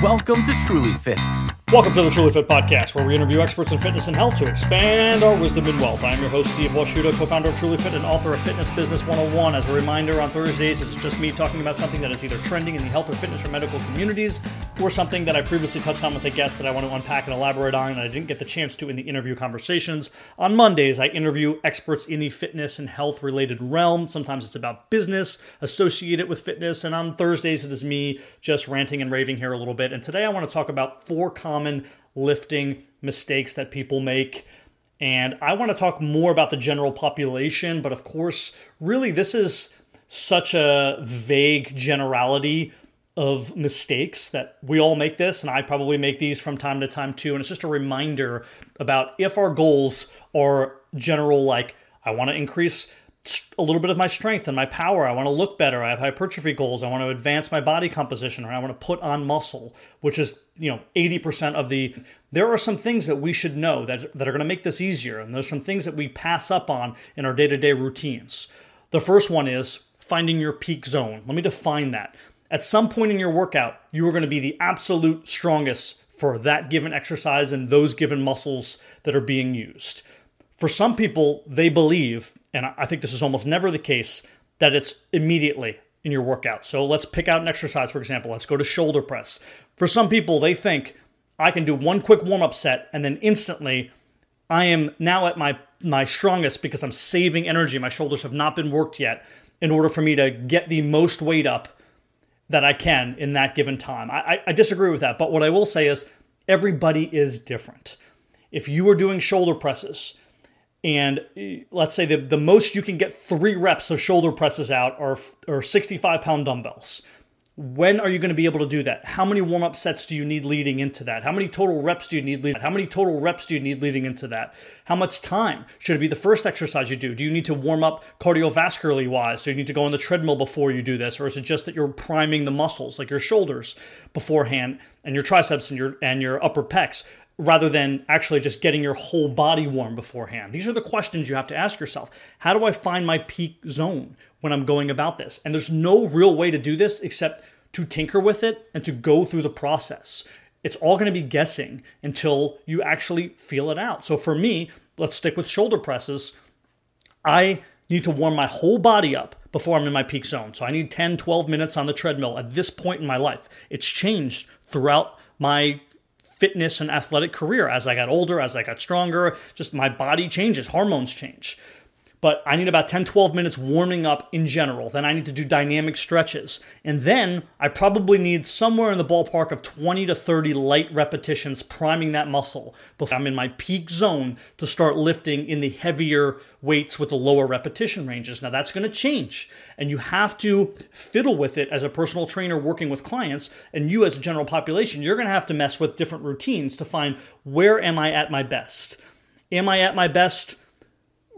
Welcome to Truly Fit. Welcome to the Truly Fit podcast, where we interview experts in fitness and health to expand our wisdom and wealth. I'm your host, Steve Washuda, co-founder of Truly Fit and author of Fitness Business 101. As a reminder, on Thursdays, it's just me talking about something that is either trending in the health or fitness or medical communities, or something that I previously touched on with a guest that I want to unpack and elaborate on, and I didn't get the chance to in the interview conversations. On Mondays, I interview experts in the fitness and health-related realm. Sometimes it's about business associated with fitness, and on Thursdays, it is me just ranting and raving here a little bit. And today, I want to talk about four common lifting mistakes that people make. And I want to talk more about the general population, but of course, really this is such a vague generality of mistakes that we all make this, and I probably make these from time to time too. And it's just a reminder about if our goals are general, like I want to increase a little bit of my strength and my power. I want to look better. I have hypertrophy goals. I want to advance my body composition, or I want to put on muscle, which is, 80% of the... There are some things that we should know that are going to make this easier, and there's some things that we pass up on in our day-to-day routines. The first one is finding your peak zone. Let me define that. At some point in your workout, you are going to be the absolute strongest for that given exercise and those given muscles that are being used. For some people, they believe, and I think this is almost never the case, that it's immediately in your workout. So let's pick out an exercise, for example. Let's go to shoulder press. For some people, they think, I can do one quick warm-up set, and then instantly, I am now at my strongest because I'm saving energy. My shoulders have not been worked yet in order for me to get the most weight up that I can in that given time. I disagree with that, but what I will say is everybody is different. If you are doing shoulder presses, and let's say the most you can get 3 reps of shoulder presses out are 65-pound dumbbells. When are you going to be able to do that? How many warm-up sets do you need leading into that? How many total reps do you need leading into that? How much time? Should it be the first exercise you do? Do you need to warm up cardiovascularly wise? So you need to go on the treadmill before you do this? Or is it just that you're priming the muscles, like your shoulders beforehand and your triceps and your upper pecs, rather than actually just getting your whole body warm beforehand? These are the questions you have to ask yourself. How do I find my peak zone when I'm going about this? And there's no real way to do this except to tinker with it and to go through the process. It's all going to be guessing until you actually feel it out. So for me, let's stick with shoulder presses. I need to warm my whole body up before I'm in my peak zone. So I need 10, 12 minutes on the treadmill at this point in my life. It's changed throughout my fitness and athletic career. As I got older, as I got stronger, just my body changes, hormones change. But I need about 10, 12 minutes warming up in general. Then I need to do dynamic stretches. And then I probably need somewhere in the ballpark of 20 to 30 light repetitions priming that muscle before I'm in my peak zone to start lifting in the heavier weights with the lower repetition ranges. Now that's going to change. And you have to fiddle with it as a personal trainer working with clients. And you as a general population, you're going to have to mess with different routines to find, where am I at my best? Am I at my best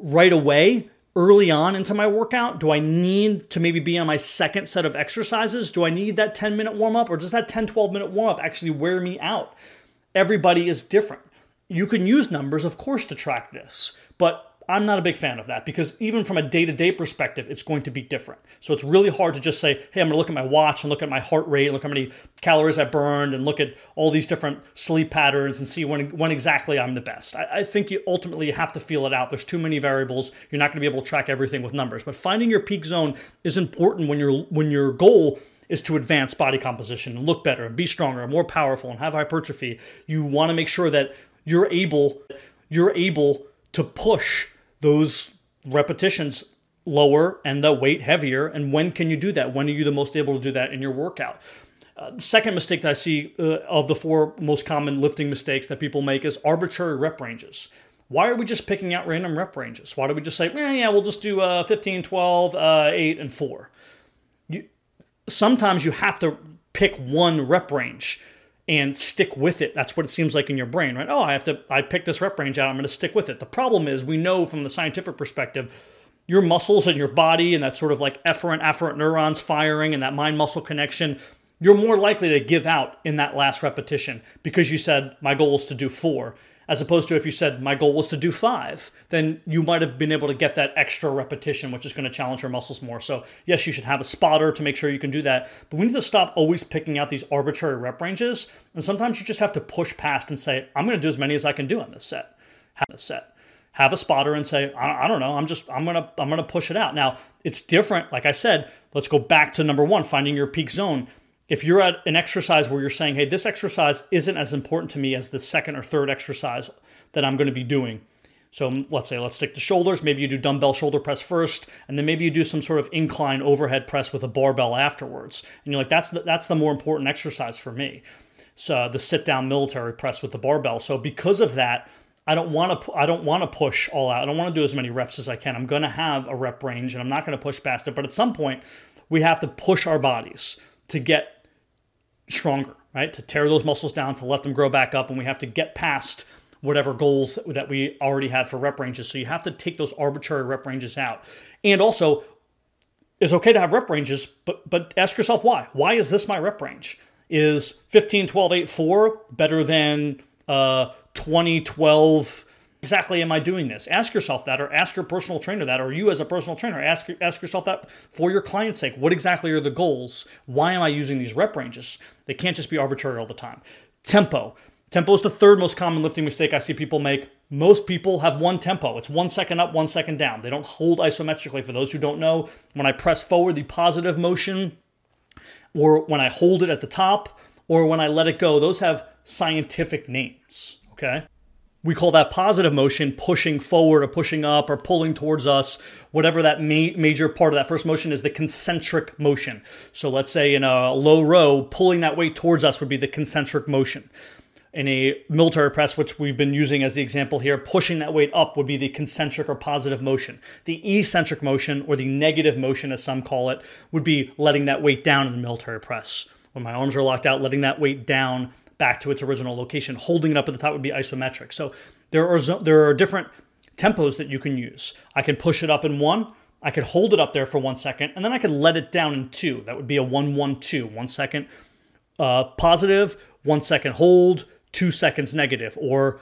right away, early on into my workout? Do I need to maybe be on my second set of exercises? Do I need that 10-minute warm-up, or does that 10, 12-minute warm-up actually wear me out? Everybody is different. You can use numbers, of course, to track this, but I'm not a big fan of that because even from a day-to-day perspective, it's going to be different. So it's really hard to just say, hey, I'm going to look at my watch and look at my heart rate and look how many calories I burned and look at all these different sleep patterns and see when exactly I'm the best. I think you ultimately have to feel it out. There's too many variables. You're not going to be able to track everything with numbers. But finding your peak zone is important when your goal is to advance body composition and look better and be stronger and more powerful and have hypertrophy. You want to make sure that you're able to push those repetitions lower and the weight heavier. And when can you do that? When are you the most able to do that in your workout? The second mistake that I see of the four most common lifting mistakes that people make is arbitrary rep ranges. Why are we just picking out random rep ranges? Why do we just say, we'll just do 15, 12, 8, and 4? Sometimes you have to pick one rep range and stick with it. That's what it seems like in your brain, right? Oh, I picked this rep range out, I'm going to stick with it. The problem is, we know from the scientific perspective, your muscles and your body and that sort of like efferent neurons firing and that mind-muscle connection, you're more likely to give out in that last repetition because you said, my goal is to do 4. as opposed to if you said, my goal was to do 5, then you might have been able to get that extra repetition, which is going to challenge your muscles more. So yes, you should have a spotter to make sure you can do that, but we need to stop always picking out these arbitrary rep ranges. And sometimes you just have to push past and say, I'm going to do as many as I can do on this set. Have a spotter and say, I don't know, I'm going to push it out. Now it's different. Like I said, let's go back to number 1, finding your peak zone. If you're at an exercise where you're saying, hey, this exercise isn't as important to me as the second or third exercise that I'm going to be doing. So let's stick to shoulders. Maybe you do dumbbell shoulder press first, and then maybe you do some sort of incline overhead press with a barbell afterwards. And you're like, that's the more important exercise for me. So the sit down military press with the barbell. So because of that, I don't want to push all out. I don't want to do as many reps as I can. I'm going to have a rep range and I'm not going to push past it. But at some point, we have to push our bodies to get stronger, right? To tear those muscles down, to let them grow back up. And we have to get past whatever goals that we already had for rep ranges. So you have to take those arbitrary rep ranges out. And also, it's okay to have rep ranges, but ask yourself why. Why is this my rep range? Is 15, 12, 8, 4 better than 20, 12? Exactly, am I doing this? Ask yourself that, or ask your personal trainer that, or you as a personal trainer, ask yourself that for your client's sake. What exactly are the goals? Why am I using these rep ranges? They can't just be arbitrary all the time. Tempo. Tempo is the third most common lifting mistake I see people make. Most people have one tempo. It's 1 second up, 1 second down. They don't hold isometrically. For those who don't know, when I press forward, the positive motion, or when I hold it at the top, or when I let it go, those have scientific names, okay? We call that positive motion pushing forward or pushing up or pulling towards us, whatever that major part of that first motion is, the concentric motion. So let's say in a low row, pulling that weight towards us would be the concentric motion. In a military press, which we've been using as the example here, pushing that weight up would be the concentric or positive motion. The eccentric motion, or the negative motion as some call it, would be letting that weight down in the military press. When my arms are locked out, letting that weight down back to its original location. Holding it up at the top would be isometric. So there are different tempos that you can use. I can push it up in 1, I could hold it up there for 1 second, and then I could let it down in 2. That would be a 1-1-2. 1 second positive, 1 second hold, 2 seconds negative, or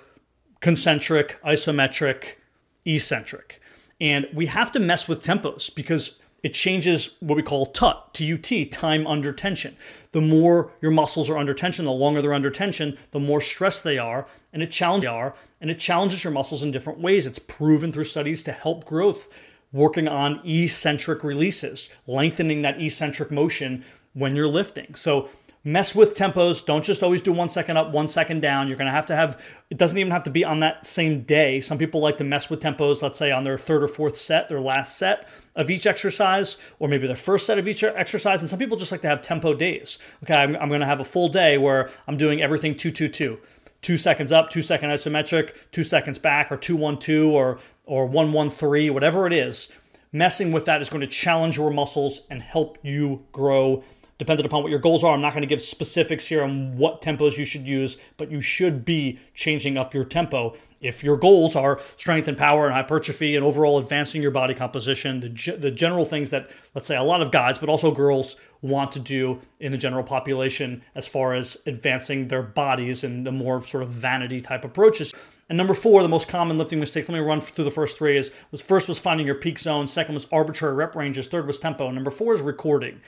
concentric, isometric, eccentric. And we have to mess with tempos because it changes what we call TUT, T-U-T, time under tension. The more your muscles are under tension, the longer they're under tension, the more stressed they are, and it challenges your muscles in different ways. It's proven through studies to help growth, working on eccentric releases, lengthening that eccentric motion when you're lifting. So mess with tempos. Don't just always do 1 second up, 1 second down. You're going to have, it doesn't even have to be on that same day. Some people like to mess with tempos, let's say on their third or fourth set, their last set of each exercise, or maybe their first set of each exercise. And some people just like to have tempo days. Okay, I'm going to have a full day where I'm doing everything 2-2-2. 2 seconds up, 2 second isometric, 2 seconds back, or 2-1-2, or 1-1-3, whatever it is. Messing with that is going to challenge your muscles and help you grow. Dependent upon what your goals are, I'm not going to give specifics here on what tempos you should use, but you should be changing up your tempo. If your goals are strength and power and hypertrophy and overall advancing your body composition, the general things that, let's say, a lot of guys, but also girls want to do in the general population as far as advancing their bodies and the more sort of vanity type approaches. And number 4, the most common lifting mistakes, let me run through the first 3, first was finding your peak zone, second was arbitrary rep ranges, third was tempo, and number 4 is recording.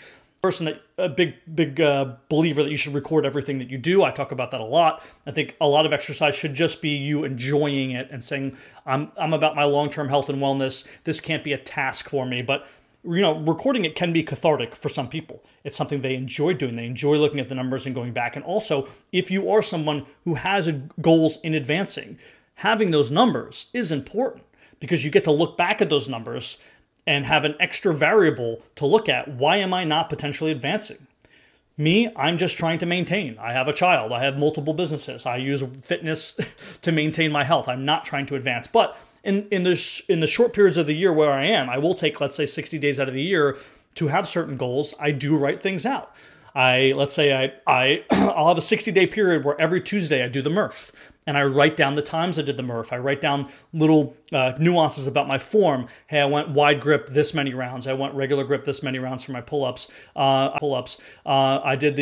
A big believer that you should record everything that you do. I talk about that a lot. I think a lot of exercise should just be you enjoying it and saying, I'm about my long-term health and wellness. This can't be a task for me. But recording it can be cathartic for some people. It's something they enjoy doing. They enjoy looking at the numbers and going back. And also, if you are someone who has goals in advancing, having those numbers is important because you get to look back at those numbers and have an extra variable to look at. Why am I not potentially advancing? Me, I'm just trying to maintain. I have a child. I have multiple businesses. I use fitness to maintain my health. I'm not trying to advance. But in the short periods of the year where I am, I will take, let's say, 60 days out of the year to have certain goals. I do write things out. Let's say I'll have a 60-day period where every Tuesday I do the Murph. and I write down the times I did the Murph. I write down little nuances about my form. Hey, I went wide grip this many rounds. I went regular grip this many rounds for my pull-ups. I did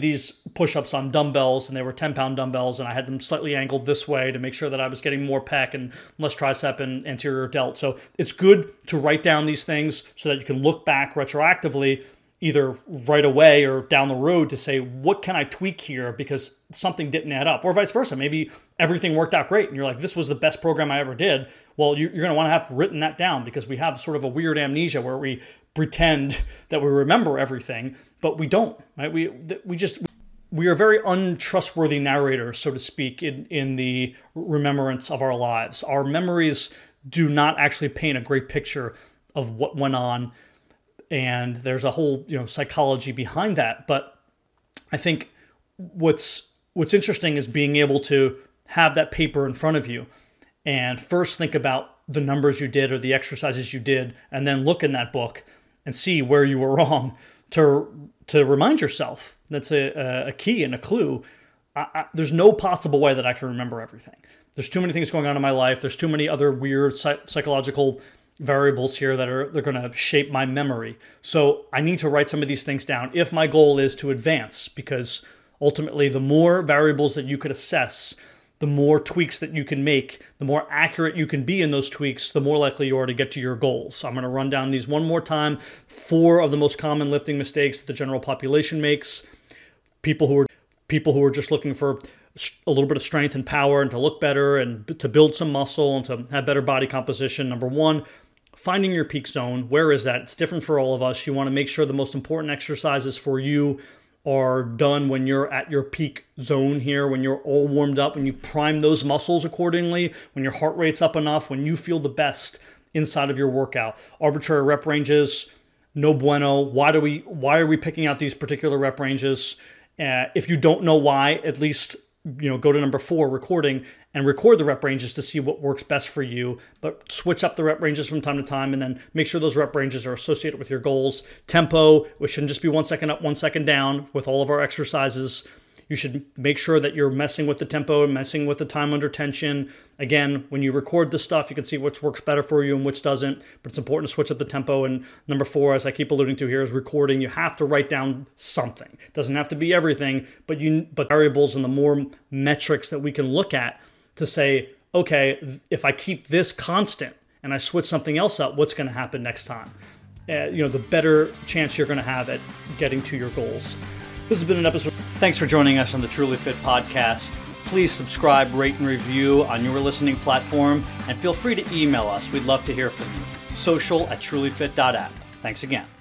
these push-ups on dumbbells, and they were 10-pound dumbbells, and I had them slightly angled this way to make sure that I was getting more pec and less tricep and anterior delt. So it's good to write down these things so that you can look back retroactively, either right away or down the road, to say, what can I tweak here because something didn't add up? Or vice versa, maybe everything worked out great and you're like, this was the best program I ever did. Well, you're going to want to have written that down, because we have sort of a weird amnesia where we pretend that we remember everything, but we don't, right? We are very untrustworthy narrators, so to speak, in the remembrance of our lives. Our memories do not actually paint a great picture of what went on. And there's a whole, psychology behind that. But I think what's interesting is being able to have that paper in front of you and first think about the numbers you did or the exercises you did, and then look in that book and see where you were wrong to remind yourself. That's a key and a clue. There's no possible way that I can remember everything. There's too many things going on in my life. There's too many other weird psychological variables here that they're going to shape my memory. So I need to write some of these things down if my goal is to advance, because ultimately the more variables that you could assess, the more tweaks that you can make, the more accurate you can be in those tweaks, the more likely you are to get to your goals. So I'm going to run down these one more time. 4 of the most common lifting mistakes that the general population makes. People who are just looking for a little bit of strength and power and to look better and to build some muscle and to have better body composition. Number 1, finding your peak zone. Where is that? It's different for all of us. You want to make sure the most important exercises for you are done when you're at your peak zone here, when you're all warmed up, when you've primed those muscles accordingly, when your heart rate's up enough, when you feel the best inside of your workout. Arbitrary rep ranges, no bueno. Why are we picking out these particular rep ranges? If you don't know why, at least go to number 4, recording, and record the rep ranges to see what works best for you, but switch up the rep ranges from time to time, and then make sure those rep ranges are associated with your goals. Tempo, which shouldn't just be 1 second up, 1 second down with all of our exercises. You should make sure that you're messing with the tempo and messing with the time under tension. Again, when you record this stuff, you can see which works better for you and which doesn't, but it's important to switch up the tempo. And number 4, as I keep alluding to here, is recording. You have to write down something. It doesn't have to be everything, but variables and the more metrics that we can look at to say, okay, if I keep this constant and I switch something else up, what's going to happen next time? The better chance you're going to have at getting to your goals. This has been an episode. Thanks for joining us on the Truly Fit podcast. Please subscribe, rate, and review on your listening platform, and feel free to email us. We'd love to hear from you. Social@trulyfit.app. Thanks again.